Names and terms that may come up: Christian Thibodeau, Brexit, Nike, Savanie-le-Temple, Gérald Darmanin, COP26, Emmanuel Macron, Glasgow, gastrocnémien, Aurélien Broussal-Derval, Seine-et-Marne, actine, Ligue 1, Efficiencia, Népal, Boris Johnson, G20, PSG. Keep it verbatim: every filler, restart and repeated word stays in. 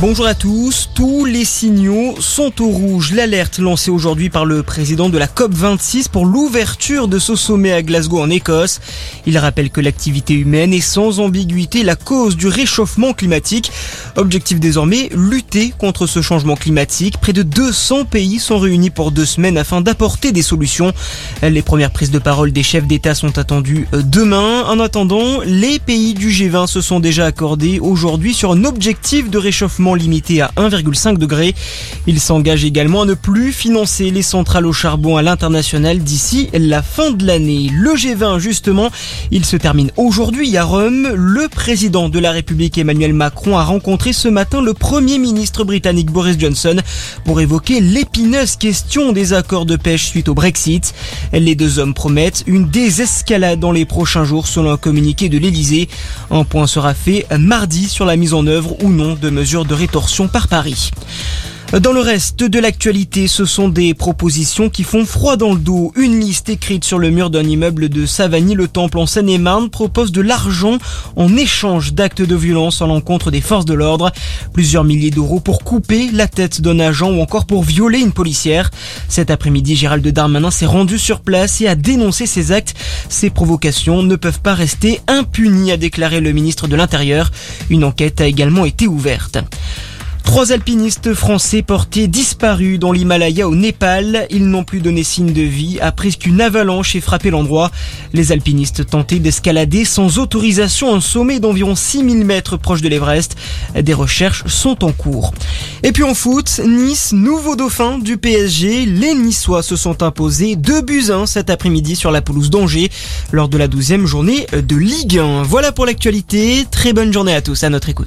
Bonjour à tous, tous les signaux sont au rouge. L'alerte lancée aujourd'hui par le président de la C O P vingt-six pour l'ouverture de ce sommet à Glasgow en Écosse. Il rappelle que l'activité humaine est sans ambiguïté la cause du réchauffement climatique. Objectif désormais, lutter contre ce changement climatique. Près de deux cents pays sont réunis pour deux semaines afin d'apporter des solutions. Les premières prises de parole des chefs d'État sont attendues demain. En attendant, les pays du G vingt se sont déjà accordés aujourd'hui sur un objectif de réchauffement limité à un virgule cinq degré. Il s'engage également à ne plus financer les centrales au charbon à l'international d'ici la fin de l'année. Le G vingt, justement, il se termine aujourd'hui à Rome. Le président de la République Emmanuel Macron a rencontré ce matin le Premier ministre britannique Boris Johnson pour évoquer l'épineuse question des accords de pêche suite au Brexit. Les deux hommes promettent une désescalade dans les prochains jours selon un communiqué de l'Elysée. Un point sera fait mardi sur la mise en œuvre ou non de mesures de rétorsion par Paris. Dans le reste de l'actualité, ce sont des propositions qui font froid dans le dos. Une liste écrite sur le mur d'un immeuble de Savanie-le-Temple en Seine-et-Marne propose de l'argent en échange d'actes de violence à l'encontre des forces de l'ordre. Plusieurs milliers d'euros pour couper la tête d'un agent ou encore pour violer une policière. Cet après-midi, Gérald Darmanin s'est rendu sur place et a dénoncé ces actes. Ces provocations ne peuvent pas rester impunies, a déclaré le ministre de l'Intérieur. Une enquête a également été ouverte. Trois alpinistes français portés disparus dans l'Himalaya au Népal. Ils n'ont plus donné signe de vie après qu'une avalanche ait frappé l'endroit. Les alpinistes tentaient d'escalader sans autorisation un sommet d'environ six mille mètres proche de l'Everest. Des recherches sont en cours. Et puis en foot, Nice, nouveau dauphin du P S G. Les Niçois se sont imposés deux buts à un cet après-midi sur la pelouse d'Angers lors de la douzième journée de Ligue un. Voilà pour l'actualité. Très bonne journée à tous, à notre écoute.